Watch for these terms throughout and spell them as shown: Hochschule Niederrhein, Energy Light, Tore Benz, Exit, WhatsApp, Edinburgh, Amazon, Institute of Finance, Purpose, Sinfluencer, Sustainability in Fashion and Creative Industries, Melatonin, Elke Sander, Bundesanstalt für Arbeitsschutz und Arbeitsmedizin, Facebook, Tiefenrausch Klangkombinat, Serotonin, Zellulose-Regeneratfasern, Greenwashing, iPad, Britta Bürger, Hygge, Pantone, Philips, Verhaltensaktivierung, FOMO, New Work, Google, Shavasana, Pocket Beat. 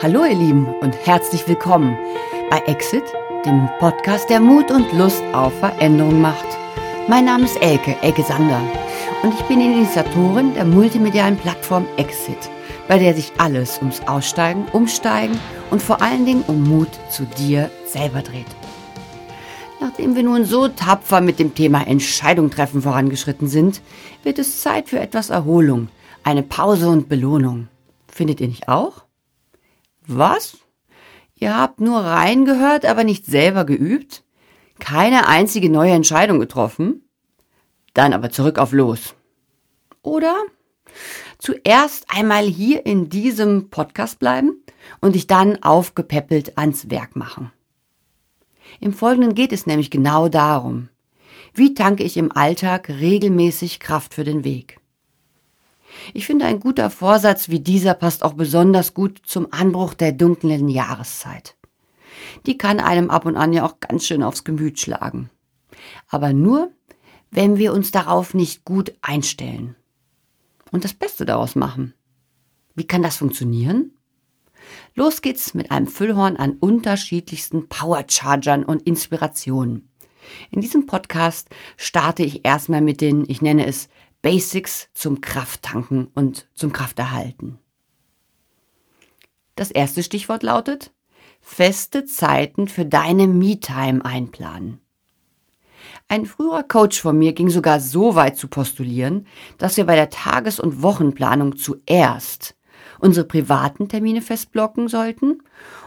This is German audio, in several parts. Hallo ihr Lieben und herzlich willkommen bei Exit, dem Podcast, der Mut und Lust auf Veränderung macht. Mein Name ist Elke Sander und ich bin die Initiatorin der multimedialen Plattform Exit, bei der sich alles ums Aussteigen, Umsteigen und vor allen Dingen um Mut zu dir selber dreht. Nachdem wir nun so tapfer mit dem Thema Entscheidung treffen vorangeschritten sind, wird es Zeit für etwas Erholung, eine Pause und Belohnung. Findet ihr nicht auch? Was? Ihr habt nur reingehört, aber nicht selber geübt? Keine einzige neue Entscheidung getroffen? Dann aber zurück auf los. Oder zuerst einmal hier in diesem Podcast bleiben und dich dann aufgepäppelt ans Werk machen. Im Folgenden geht es nämlich genau darum: Wie tanke ich im Alltag regelmäßig Kraft für den Weg? Ich finde, ein guter Vorsatz wie dieser passt auch besonders gut zum Anbruch der dunklen Jahreszeit. Die kann einem ab und an ja auch ganz schön aufs Gemüt schlagen. Aber nur, wenn wir uns darauf nicht gut einstellen und das Beste daraus machen. Wie kann das funktionieren? Los geht's mit einem Füllhorn an unterschiedlichsten Powerchargern und Inspirationen. In diesem Podcast starte ich erstmal mit den, ich nenne es, Basics zum Krafttanken und zum Krafterhalten. Das erste Stichwort lautet: feste Zeiten für deine Me-Time einplanen. Ein früherer Coach von mir ging sogar so weit zu postulieren, dass wir bei der Tages- und Wochenplanung zuerst unsere privaten Termine festblocken sollten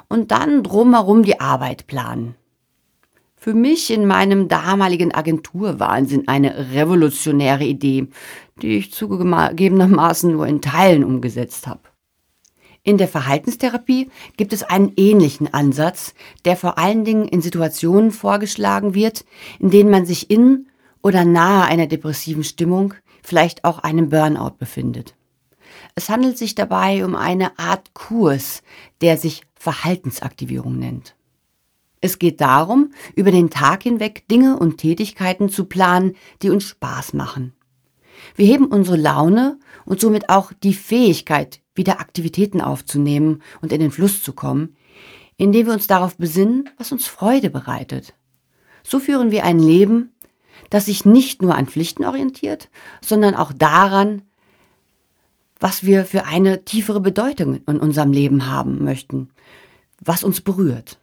und dann drumherum die Arbeit planen. Für mich in meinem damaligen Agenturwahnsinn eine revolutionäre Idee, die ich zugegebenermaßen nur in Teilen umgesetzt habe. In der Verhaltenstherapie gibt es einen ähnlichen Ansatz, der vor allen Dingen in Situationen vorgeschlagen wird, in denen man sich in oder nahe einer depressiven Stimmung, vielleicht auch einem Burnout befindet. Es handelt sich dabei um eine Art Kurs, der sich Verhaltensaktivierung nennt. Es geht darum, über den Tag hinweg Dinge und Tätigkeiten zu planen, die uns Spaß machen. Wir heben unsere Laune und somit auch die Fähigkeit, wieder Aktivitäten aufzunehmen und in den Fluss zu kommen, indem wir uns darauf besinnen, was uns Freude bereitet. So führen wir ein Leben, das sich nicht nur an Pflichten orientiert, sondern auch daran, was wir für eine tiefere Bedeutung in unserem Leben haben möchten, was uns berührt.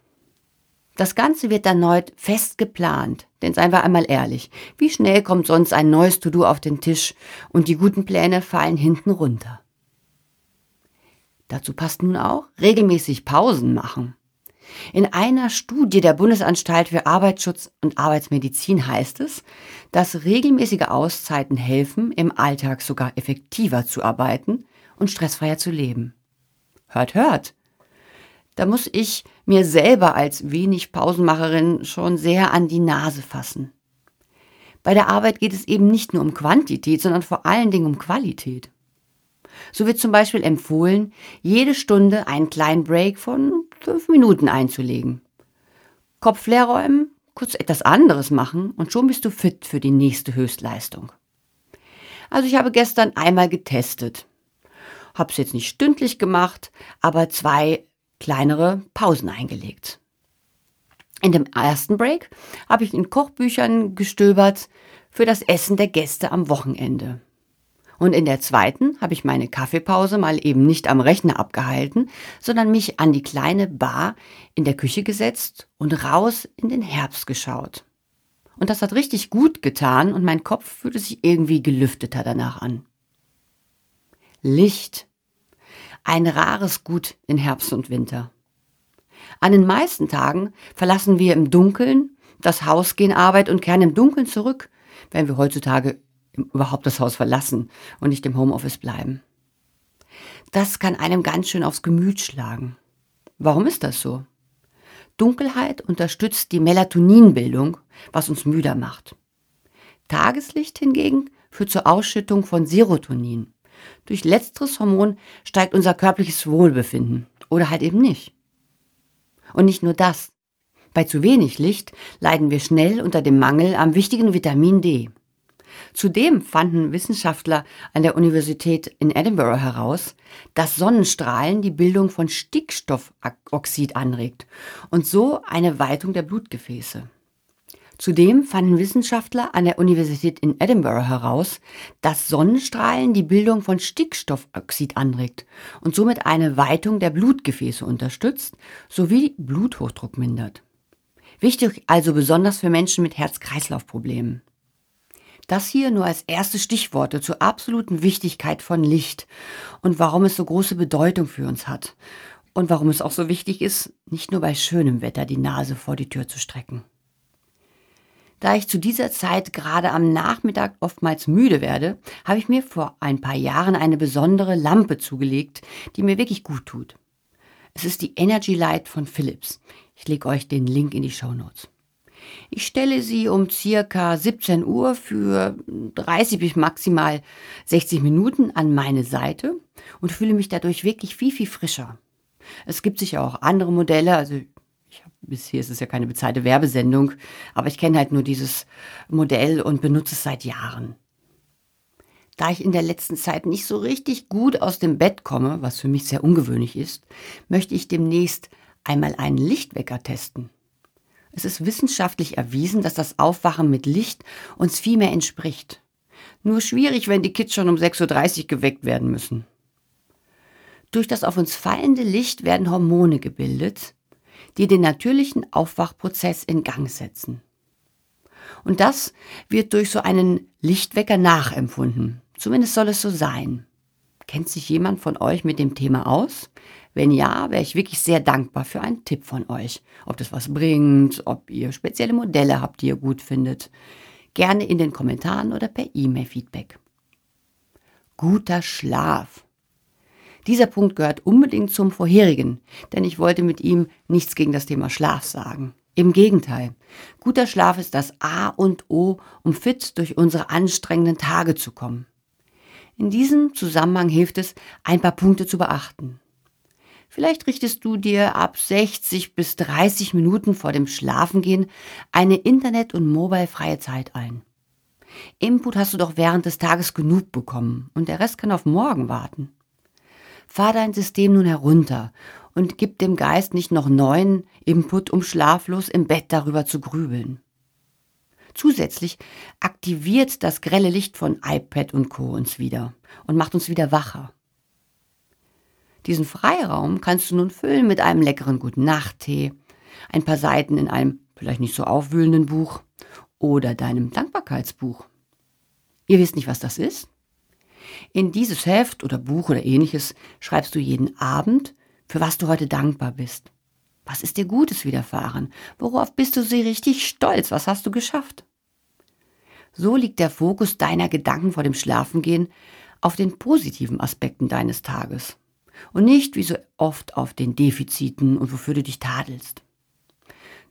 Das Ganze wird erneut fest geplant, denn seien wir einmal ehrlich, wie schnell kommt sonst ein neues To-Do auf den Tisch und die guten Pläne fallen hinten runter. Dazu passt nun auch regelmäßig Pausen machen. In einer Studie der Bundesanstalt für Arbeitsschutz und Arbeitsmedizin heißt es, dass regelmäßige Auszeiten helfen, im Alltag sogar effektiver zu arbeiten und stressfreier zu leben. Hört, hört! Da muss ich mir selber als wenig Pausenmacherin schon sehr an die Nase fassen. Bei der Arbeit geht es eben nicht nur um Quantität, sondern vor allen Dingen um Qualität. So wird zum Beispiel empfohlen, jede Stunde einen kleinen Break von 5 Minuten einzulegen. Kopf leer räumen, kurz etwas anderes machen und schon bist du fit für die nächste Höchstleistung. Also ich habe gestern einmal getestet. Habe es jetzt nicht stündlich gemacht, aber 2 kleinere Pausen eingelegt. In dem ersten Break habe ich in Kochbüchern gestöbert für das Essen der Gäste am Wochenende. Und in der zweiten habe ich meine Kaffeepause mal eben nicht am Rechner abgehalten, sondern mich an die kleine Bar in der Küche gesetzt und raus in den Herbst geschaut. Und das hat richtig gut getan und mein Kopf fühlte sich irgendwie gelüfteter danach an. Licht. Ein rares Gut in Herbst und Winter. An den meisten Tagen verlassen wir im Dunkeln das Haus, gehen Arbeit und kehren im Dunkeln zurück, wenn wir heutzutage überhaupt das Haus verlassen und nicht im Homeoffice bleiben. Das kann einem ganz schön aufs Gemüt schlagen. Warum ist das so? Dunkelheit unterstützt die Melatoninbildung, was uns müder macht. Tageslicht hingegen führt zur Ausschüttung von Serotonin. Durch letzteres Hormon steigt unser körperliches Wohlbefinden oder halt eben nicht. Und nicht nur das. Bei zu wenig Licht leiden wir schnell unter dem Mangel am wichtigen Vitamin D. Zudem fanden Wissenschaftler an der Universität in Edinburgh heraus, dass Sonnenstrahlen die Bildung von Stickstoffoxid anregt und so eine Weitung der Blutgefäße. Zudem fanden Wissenschaftler an der Universität in Edinburgh heraus, dass Sonnenstrahlen die Bildung von Stickstoffoxid anregt und somit eine Weitung der Blutgefäße unterstützt sowie Bluthochdruck mindert. Wichtig also besonders für Menschen mit Herz-Kreislauf-Problemen. Das hier nur als erste Stichworte zur absoluten Wichtigkeit von Licht und warum es so große Bedeutung für uns hat und warum es auch so wichtig ist, nicht nur bei schönem Wetter die Nase vor die Tür zu strecken. Da ich zu dieser Zeit gerade am Nachmittag oftmals müde werde, habe ich mir vor ein paar Jahren eine besondere Lampe zugelegt, die mir wirklich gut tut. Es ist die Energy Light von Philips. Ich lege euch den Link in die Shownotes. Ich stelle sie um ca. 17 Uhr für 30 bis maximal 60 Minuten an meine Seite und fühle mich dadurch wirklich viel, viel frischer. Es gibt sicher auch andere Modelle, bisher ist es ja keine bezahlte Werbesendung, aber ich kenne halt nur dieses Modell und benutze es seit Jahren. Da ich in der letzten Zeit nicht so richtig gut aus dem Bett komme, was für mich sehr ungewöhnlich ist, möchte ich demnächst einmal einen Lichtwecker testen. Es ist wissenschaftlich erwiesen, dass das Aufwachen mit Licht uns viel mehr entspricht. Nur schwierig, wenn die Kids schon um 6.30 Uhr geweckt werden müssen. Durch das auf uns fallende Licht werden Hormone gebildet, die den natürlichen Aufwachprozess in Gang setzen. Und das wird durch so einen Lichtwecker nachempfunden. Zumindest soll es so sein. Kennt sich jemand von euch mit dem Thema aus? Wenn ja, wäre ich wirklich sehr dankbar für einen Tipp von euch. Ob das was bringt, ob ihr spezielle Modelle habt, die ihr gut findet. Gerne in den Kommentaren oder per E-Mail Feedback. Guter Schlaf. Dieser Punkt gehört unbedingt zum vorherigen, denn ich wollte mit ihm nichts gegen das Thema Schlaf sagen. Im Gegenteil, guter Schlaf ist das A und O, um fit durch unsere anstrengenden Tage zu kommen. In diesem Zusammenhang hilft es, ein paar Punkte zu beachten. Vielleicht richtest du dir ab 60 bis 30 Minuten vor dem Schlafengehen eine internet- und mobilfreie Zeit ein. Input hast du doch während des Tages genug bekommen und der Rest kann auf morgen warten. Fahr dein System nun herunter und gib dem Geist nicht noch neuen Input, um schlaflos im Bett darüber zu grübeln. Zusätzlich aktiviert das grelle Licht von iPad und Co. uns wieder und macht uns wieder wacher. Diesen Freiraum kannst du nun füllen mit einem leckeren Gute-Nacht-Tee, ein paar Seiten in einem vielleicht nicht so aufwühlenden Buch oder deinem Dankbarkeitsbuch. Ihr wisst nicht, was das ist? In dieses Heft oder Buch oder ähnliches schreibst du jeden Abend, für was du heute dankbar bist. Was ist dir Gutes widerfahren? Worauf bist du so richtig stolz? Was hast du geschafft? So liegt der Fokus deiner Gedanken vor dem Schlafengehen auf den positiven Aspekten deines Tages und nicht wie so oft auf den Defiziten und wofür du dich tadelst.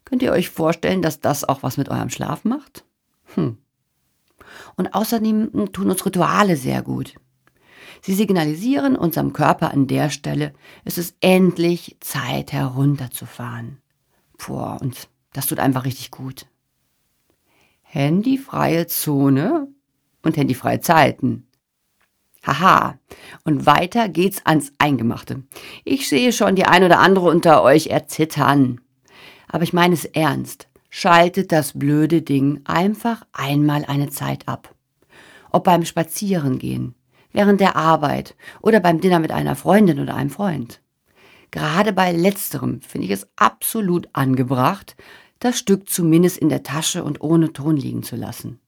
Könnt ihr euch vorstellen, dass das auch was mit eurem Schlaf macht? Und außerdem tun uns Rituale sehr gut. Sie signalisieren unserem Körper an der Stelle, es ist endlich Zeit herunterzufahren. Und das tut einfach richtig gut. Handyfreie Zone und handyfreie Zeiten. Haha, und weiter geht's ans Eingemachte. Ich sehe schon die ein oder andere unter euch erzittern. Aber ich meine es ernst. Schaltet das blöde Ding einfach einmal eine Zeit ab. Ob beim Spazierengehen, während der Arbeit oder beim Dinner mit einer Freundin oder einem Freund. Gerade bei letzterem finde ich es absolut angebracht, das Stück zumindest in der Tasche und ohne Ton liegen zu lassen.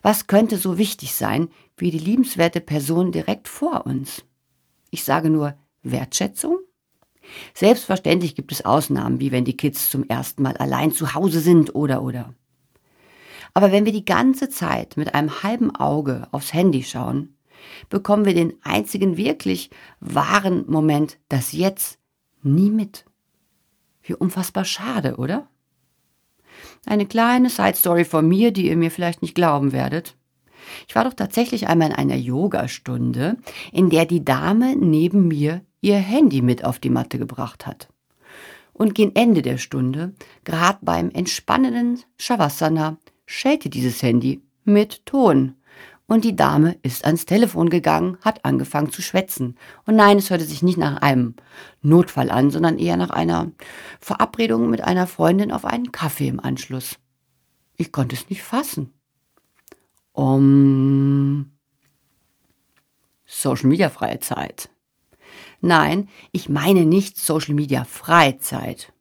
Was könnte so wichtig sein wie die liebenswerte Person direkt vor uns? Ich sage nur Wertschätzung. Selbstverständlich gibt es Ausnahmen, wie wenn die Kids zum ersten Mal allein zu Hause sind oder. Aber wenn wir die ganze Zeit mit einem halben Auge aufs Handy schauen, bekommen wir den einzigen wirklich wahren Moment, das Jetzt, nie mit. Wie unfassbar schade, oder? Eine kleine Side-Story von mir, die ihr mir vielleicht nicht glauben werdet. Ich war doch tatsächlich einmal in einer Yogastunde, in der die Dame neben mir ihr Handy mit auf die Matte gebracht hat. Und gegen Ende der Stunde, gerade beim entspannenden Shavasana, schellte dieses Handy mit Ton. Und die Dame ist ans Telefon gegangen, hat angefangen zu schwätzen. Und nein, es hörte sich nicht nach einem Notfall an, sondern eher nach einer Verabredung mit einer Freundin auf einen Kaffee im Anschluss. Ich konnte es nicht fassen. Social-Media-freie Zeit. Nein, ich meine nicht Social-Media-freie Zeit.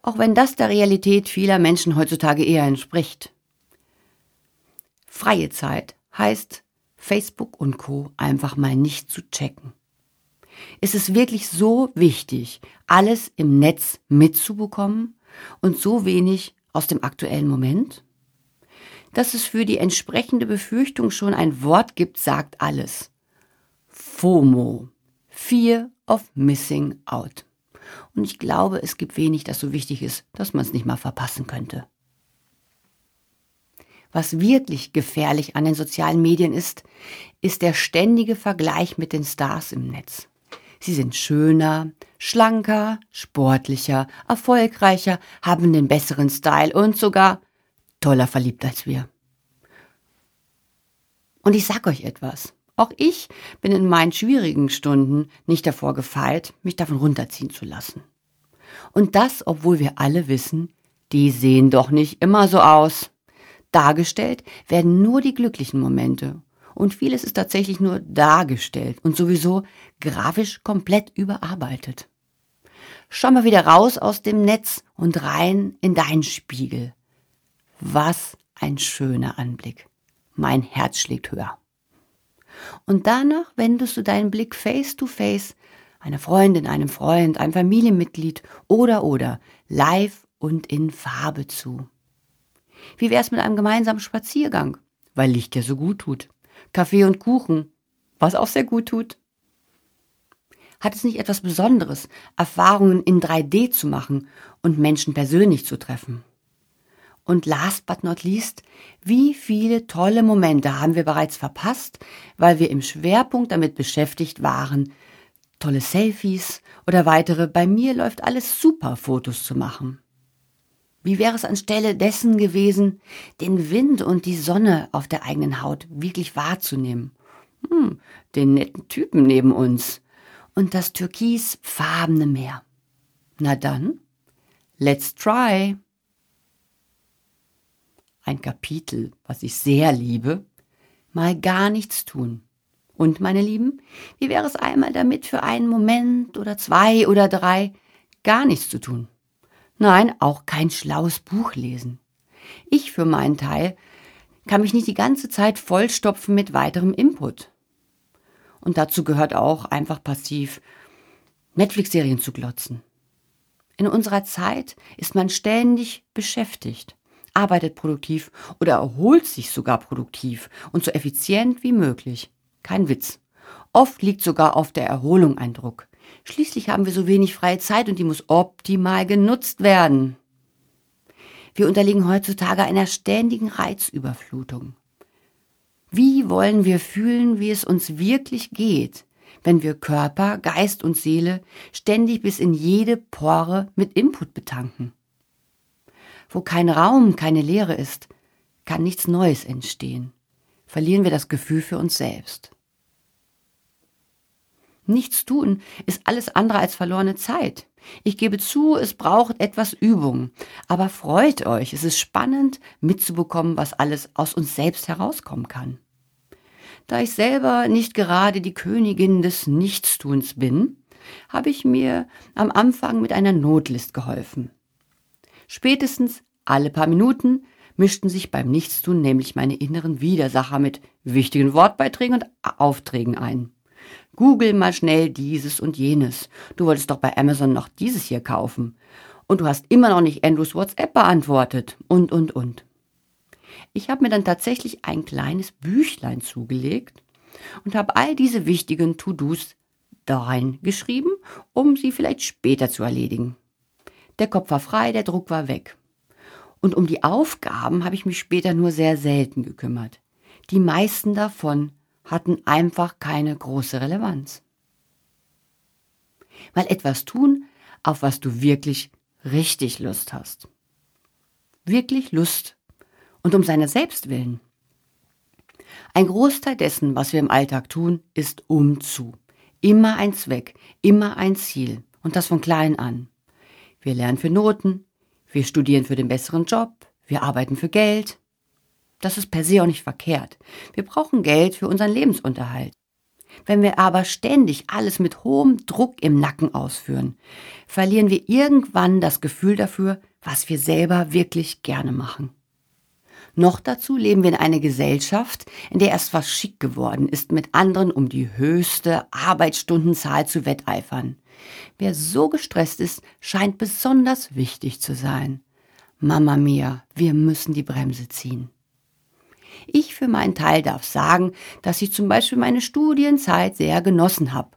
Auch wenn das der Realität vieler Menschen heutzutage eher entspricht. Freie Zeit heißt, Facebook und Co. einfach mal nicht zu checken. Ist es wirklich so wichtig, alles im Netz mitzubekommen und so wenig aus dem aktuellen Moment? Dass es für die entsprechende Befürchtung schon ein Wort gibt, sagt alles. FOMO, Fear of Missing Out. Und ich glaube, es gibt wenig, das so wichtig ist, dass man es nicht mal verpassen könnte. Was wirklich gefährlich an den sozialen Medien ist, ist der ständige Vergleich mit den Stars im Netz. Sie sind schöner, schlanker, sportlicher, erfolgreicher, haben den besseren Style und sogar toller verliebt als wir. Und ich sag euch etwas. Auch ich bin in meinen schwierigen Stunden nicht davor gefeit, mich davon runterziehen zu lassen. Und das, obwohl wir alle wissen, die sehen doch nicht immer so aus. Dargestellt werden nur die glücklichen Momente. Und vieles ist tatsächlich nur dargestellt und sowieso grafisch komplett überarbeitet. Schau mal wieder raus aus dem Netz und rein in deinen Spiegel. Was ein schöner Anblick. Mein Herz schlägt höher. Und danach wendest du deinen Blick face to face einer Freundin, einem Freund, einem Familienmitglied oder live und in Farbe zu. Wie wär's mit einem gemeinsamen Spaziergang? Weil Licht ja so gut tut. Kaffee und Kuchen, was auch sehr gut tut. Hat es nicht etwas Besonderes, Erfahrungen in 3D zu machen und Menschen persönlich zu treffen? Und last but not least, wie viele tolle Momente haben wir bereits verpasst, weil wir im Schwerpunkt damit beschäftigt waren, tolle Selfies oder weitere „Bei mir läuft alles super" Fotos zu machen. Wie wäre es anstelle dessen gewesen, den Wind und die Sonne auf der eigenen Haut wirklich wahrzunehmen? Den netten Typen neben uns und das türkisfarbene Meer. Na dann, let's try! Ein Kapitel, was ich sehr liebe, mal gar nichts tun. Und meine Lieben, wie wäre es einmal damit, für einen Moment oder 2 oder 3 gar nichts zu tun? Nein, auch kein schlaues Buch lesen. Ich für meinen Teil kann mich nicht die ganze Zeit vollstopfen mit weiterem Input. Und dazu gehört auch einfach passiv Netflix-Serien zu glotzen. In unserer Zeit ist man ständig beschäftigt. Arbeitet produktiv oder erholt sich sogar produktiv und so effizient wie möglich. Kein Witz. Oft liegt sogar auf der Erholung ein Druck. Schließlich haben wir so wenig freie Zeit und die muss optimal genutzt werden. Wir unterliegen heutzutage einer ständigen Reizüberflutung. Wie wollen wir fühlen, wie es uns wirklich geht, wenn wir Körper, Geist und Seele ständig bis in jede Pore mit Input betanken? Wo kein Raum, keine Leere ist, kann nichts Neues entstehen. Verlieren wir das Gefühl für uns selbst. Nichts tun ist alles andere als verlorene Zeit. Ich gebe zu, es braucht etwas Übung. Aber freut euch, es ist spannend mitzubekommen, was alles aus uns selbst herauskommen kann. Da ich selber nicht gerade die Königin des Nichtstuns bin, habe ich mir am Anfang mit einer Notlist geholfen. Spätestens alle paar Minuten mischten sich beim Nichtstun nämlich meine inneren Widersacher mit wichtigen Wortbeiträgen und Aufträgen ein. Google mal schnell dieses und jenes. Du wolltest doch bei Amazon noch dieses hier kaufen. Und du hast immer noch nicht Andrews WhatsApp beantwortet. Und. Ich habe mir dann tatsächlich ein kleines Büchlein zugelegt und habe all diese wichtigen To-Dos da reingeschrieben, um sie vielleicht später zu erledigen. Der Kopf war frei, der Druck war weg. Und um die Aufgaben habe ich mich später nur sehr selten gekümmert. Die meisten davon hatten einfach keine große Relevanz. Mal etwas tun, auf was du wirklich richtig Lust hast. Wirklich Lust. Und um seiner selbst willen. Ein Großteil dessen, was wir im Alltag tun, ist umzu. Immer ein Zweck, immer ein Ziel und das von klein an. Wir lernen für Noten, wir studieren für den besseren Job, wir arbeiten für Geld. Das ist per se auch nicht verkehrt. Wir brauchen Geld für unseren Lebensunterhalt. Wenn wir aber ständig alles mit hohem Druck im Nacken ausführen, verlieren wir irgendwann das Gefühl dafür, was wir selber wirklich gerne machen. Noch dazu leben wir in einer Gesellschaft, in der erst was schick geworden ist, mit anderen um die höchste Arbeitsstundenzahl zu wetteifern. Wer so gestresst ist, scheint besonders wichtig zu sein. Mama mia, wir müssen die Bremse ziehen. Ich für meinen Teil darf sagen, dass ich zum Beispiel meine Studienzeit sehr genossen habe.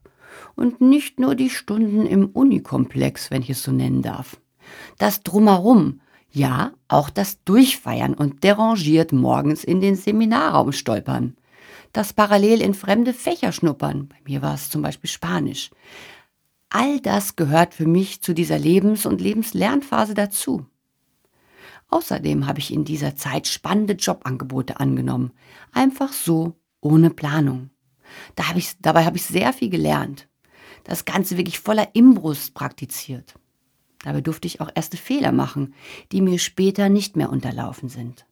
Und nicht nur die Stunden im Unikomplex, wenn ich es so nennen darf. Das Drumherum. Ja, auch das Durchfeiern und derangiert morgens in den Seminarraum stolpern. Das parallel in fremde Fächer schnuppern, bei mir war es zum Beispiel Spanisch. All das gehört für mich zu dieser Lebens- und Lebenslernphase dazu. Außerdem habe ich in dieser Zeit spannende Jobangebote angenommen. Einfach so, ohne Planung. Dabei habe ich sehr viel gelernt. Das Ganze wirklich voller Imbrunst praktiziert. Dabei durfte ich auch erste Fehler machen, die mir später nicht mehr unterlaufen sind.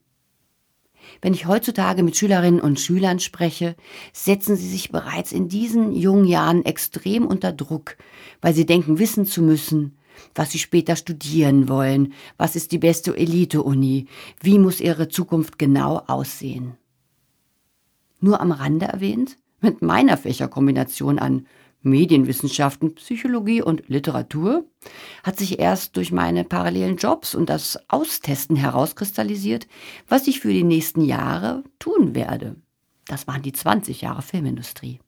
Wenn ich heutzutage mit Schülerinnen und Schülern spreche, setzen sie sich bereits in diesen jungen Jahren extrem unter Druck, weil sie denken, wissen zu müssen, was sie später studieren wollen, was ist die beste Elite-Uni, wie muss ihre Zukunft genau aussehen. Nur am Rande erwähnt, mit meiner Fächerkombination an Medienwissenschaften, Psychologie und Literatur hat sich erst durch meine parallelen Jobs und das Austesten herauskristallisiert, was ich für die nächsten Jahre tun werde. Das waren die 20 Jahre Filmindustrie.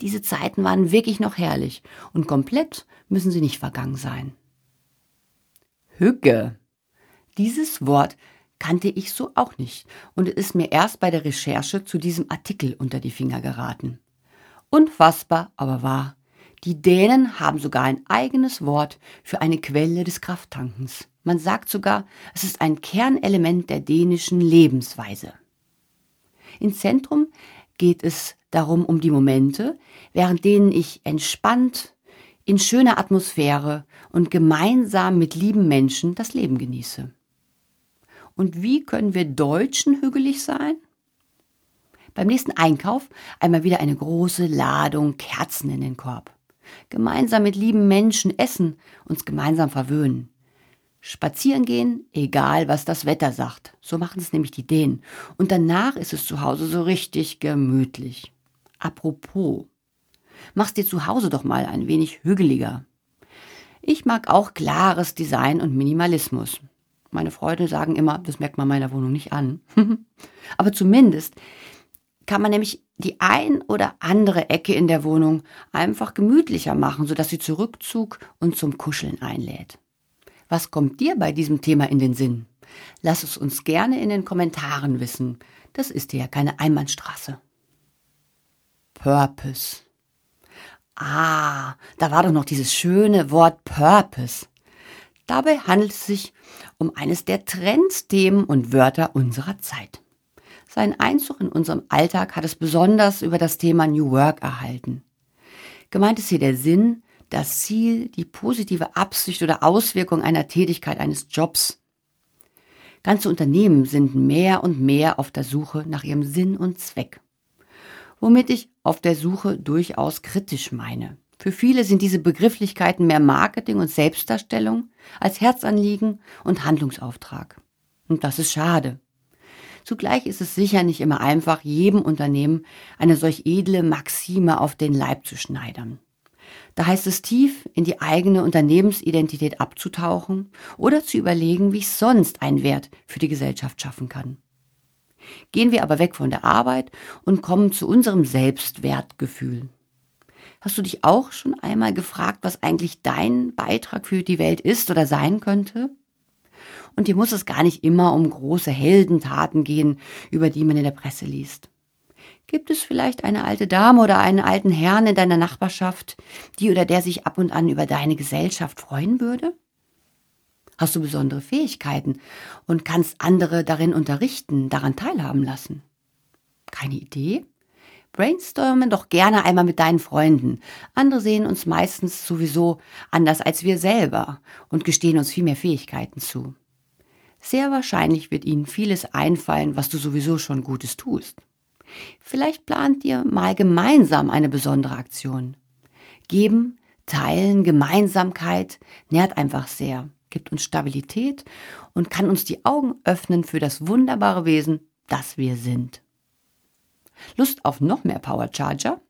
Diese Zeiten waren wirklich noch herrlich und komplett müssen sie nicht vergangen sein. Hygge. Dieses Wort kannte ich so auch nicht und es ist mir erst bei der Recherche zu diesem Artikel unter die Finger geraten. Unfassbar, aber wahr. Die Dänen haben sogar ein eigenes Wort für eine Quelle des Krafttankens. Man sagt sogar, es ist ein Kernelement der dänischen Lebensweise. Im Zentrum geht es darum um die Momente, während denen ich entspannt, in schöner Atmosphäre und gemeinsam mit lieben Menschen das Leben genieße. Und wie können wir Deutschen hügelig sein? Beim nächsten Einkauf einmal wieder eine große Ladung Kerzen in den Korb. Gemeinsam mit lieben Menschen essen, uns gemeinsam verwöhnen. Spazieren gehen, egal was das Wetter sagt. So machen es nämlich die Dänen. Und danach ist es zu Hause so richtig gemütlich. Apropos, mach's dir zu Hause doch mal ein wenig hügeliger. Ich mag auch klares Design und Minimalismus. Meine Freunde sagen immer, das merkt man meiner Wohnung nicht an. Aber zumindest kann man nämlich die ein oder andere Ecke in der Wohnung einfach gemütlicher machen, sodass sie zu Rückzug und zum Kuscheln einlädt. Was kommt dir bei diesem Thema in den Sinn? Lass es uns gerne in den Kommentaren wissen. Das ist ja keine Einbahnstraße. Purpose. Ah, da war doch noch dieses schöne Wort Purpose. Dabei handelt es sich um eines der Trendthemen und Wörter unserer Zeit. Seinen Einzug in unserem Alltag hat es besonders über das Thema New Work erhalten. Gemeint ist hier der Sinn, das Ziel, die positive Absicht oder Auswirkung einer Tätigkeit eines Jobs. Ganze Unternehmen sind mehr und mehr auf der Suche nach ihrem Sinn und Zweck. Womit ich auf der Suche durchaus kritisch meine. Für viele sind diese Begrifflichkeiten mehr Marketing und Selbstdarstellung als Herzanliegen und Handlungsauftrag. Und das ist schade. Zugleich ist es sicher nicht immer einfach, jedem Unternehmen eine solch edle Maxime auf den Leib zu schneidern. Da heißt es, tief in die eigene Unternehmensidentität abzutauchen oder zu überlegen, wie ich sonst einen Wert für die Gesellschaft schaffen kann. Gehen wir aber weg von der Arbeit und kommen zu unserem Selbstwertgefühl. Hast du dich auch schon einmal gefragt, was eigentlich dein Beitrag für die Welt ist oder sein könnte? Und hier muss es gar nicht immer um große Heldentaten gehen, über die man in der Presse liest. Gibt es vielleicht eine alte Dame oder einen alten Herrn in deiner Nachbarschaft, die oder der sich ab und an über deine Gesellschaft freuen würde? Hast du besondere Fähigkeiten und kannst andere darin unterrichten, daran teilhaben lassen? Keine Idee? Brainstormen doch gerne einmal mit deinen Freunden. Andere sehen uns meistens sowieso anders als wir selber und gestehen uns viel mehr Fähigkeiten zu. Sehr wahrscheinlich wird ihnen vieles einfallen, was du sowieso schon Gutes tust. Vielleicht plant ihr mal gemeinsam eine besondere Aktion. Geben, teilen, Gemeinsamkeit nährt einfach sehr, gibt uns Stabilität und kann uns die Augen öffnen für das wunderbare Wesen, das wir sind. Lust auf noch mehr Powercharger?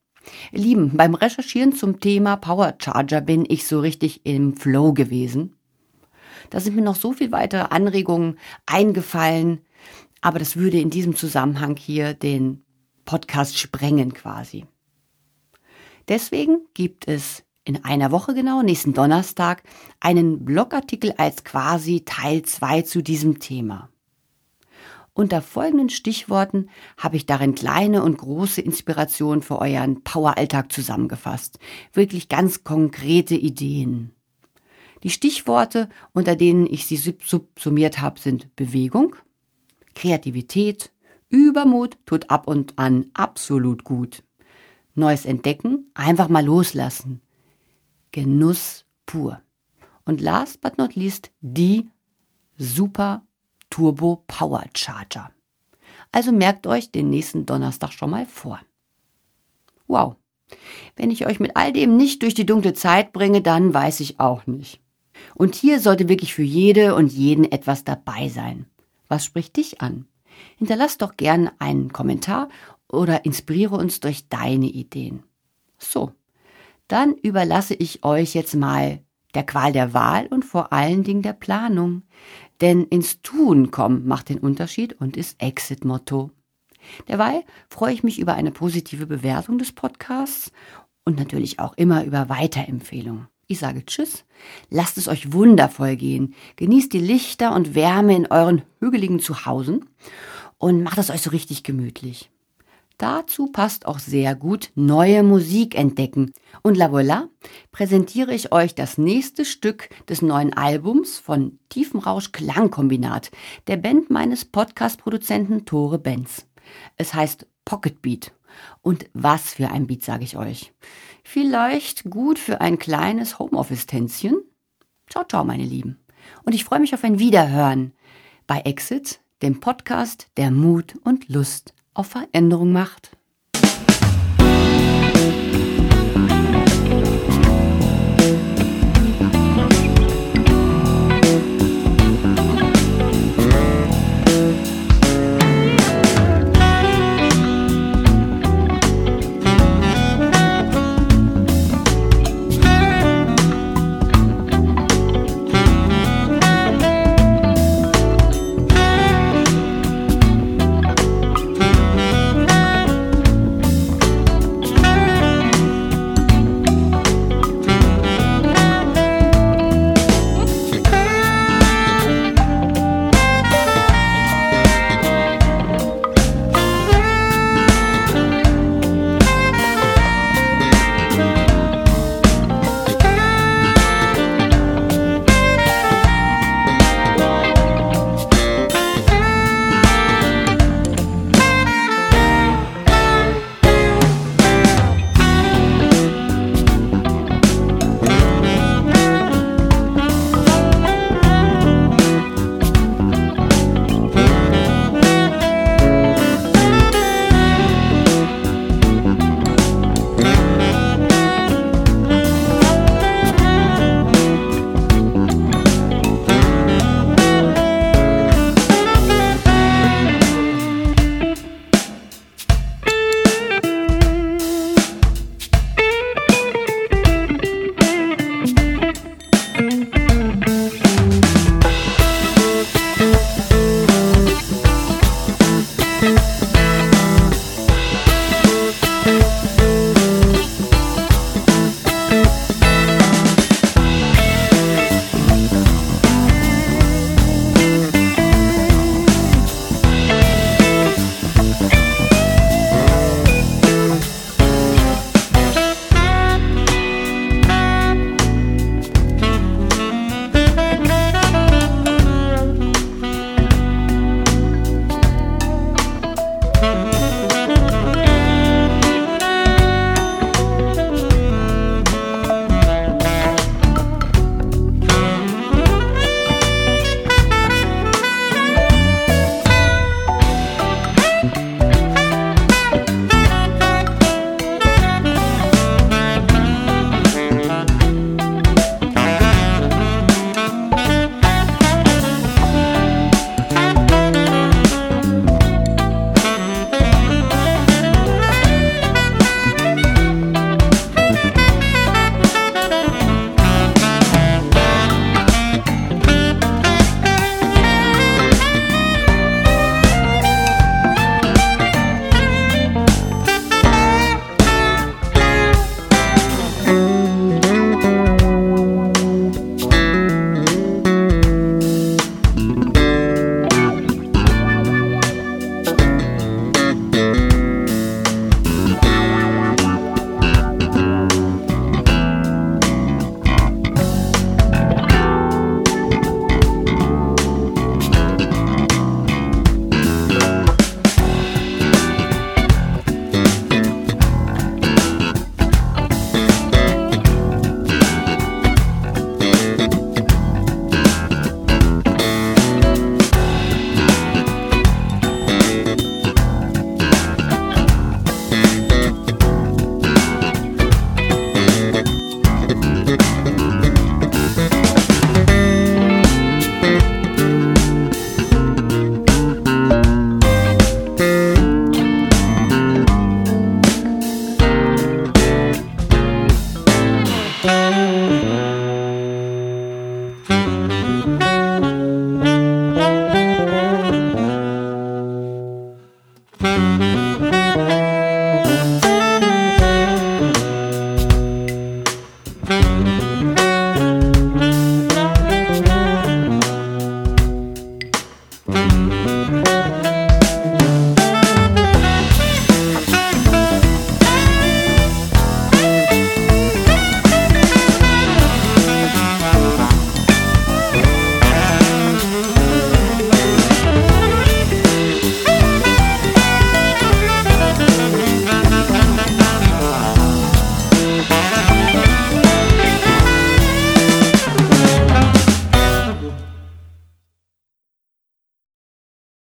Ihr Lieben, beim Recherchieren zum Thema Powercharger bin ich so richtig im Flow gewesen. Da sind mir noch so viel weitere Anregungen eingefallen, aber das würde in diesem Zusammenhang hier den Podcast sprengen quasi. Deswegen gibt es in einer Woche genau, nächsten Donnerstag, einen Blogartikel als quasi Teil 2 zu diesem Thema. Unter folgenden Stichworten habe ich darin kleine und große Inspirationen für euren Power-Alltag zusammengefasst. Wirklich ganz konkrete Ideen. Die Stichworte, unter denen ich sie subsumiert habe, sind Bewegung, Kreativität, Übermut tut ab und an absolut gut. Neues entdecken, einfach mal loslassen. Genuss pur. Und last but not least die Super Turbo Power Charger. Also merkt euch den nächsten Donnerstag schon mal vor. Wow, wenn ich euch mit all dem nicht durch die dunkle Zeit bringe, dann weiß ich auch nicht. Und hier sollte wirklich für jede und jeden etwas dabei sein. Was spricht dich an? Hinterlass doch gerne einen Kommentar oder inspiriere uns durch deine Ideen. So, dann überlasse ich euch jetzt mal der Qual der Wahl und vor allen Dingen der Planung. Denn ins Tun kommen macht den Unterschied und ist Exit-Motto. Derweil freue ich mich über eine positive Bewertung des Podcasts und natürlich auch immer über Weiterempfehlungen. Ich sage Tschüss, lasst es euch wundervoll gehen, genießt die Lichter und Wärme in euren hügeligen Zuhausen und macht es euch so richtig gemütlich. Dazu passt auch sehr gut neue Musik entdecken. Und la voilà, präsentiere ich euch das nächste Stück des neuen Albums von Tiefenrausch Klangkombinat, der Band meines Podcast-Produzenten Tore Benz. Es heißt Pocket Beat. Und was für ein Beat, sage ich euch. Vielleicht gut für ein kleines Homeoffice-Tänzchen. Ciao, ciao, meine Lieben. Und ich freue mich auf ein Wiederhören bei Exit, dem Podcast, der Mut und Lust auf Veränderung macht.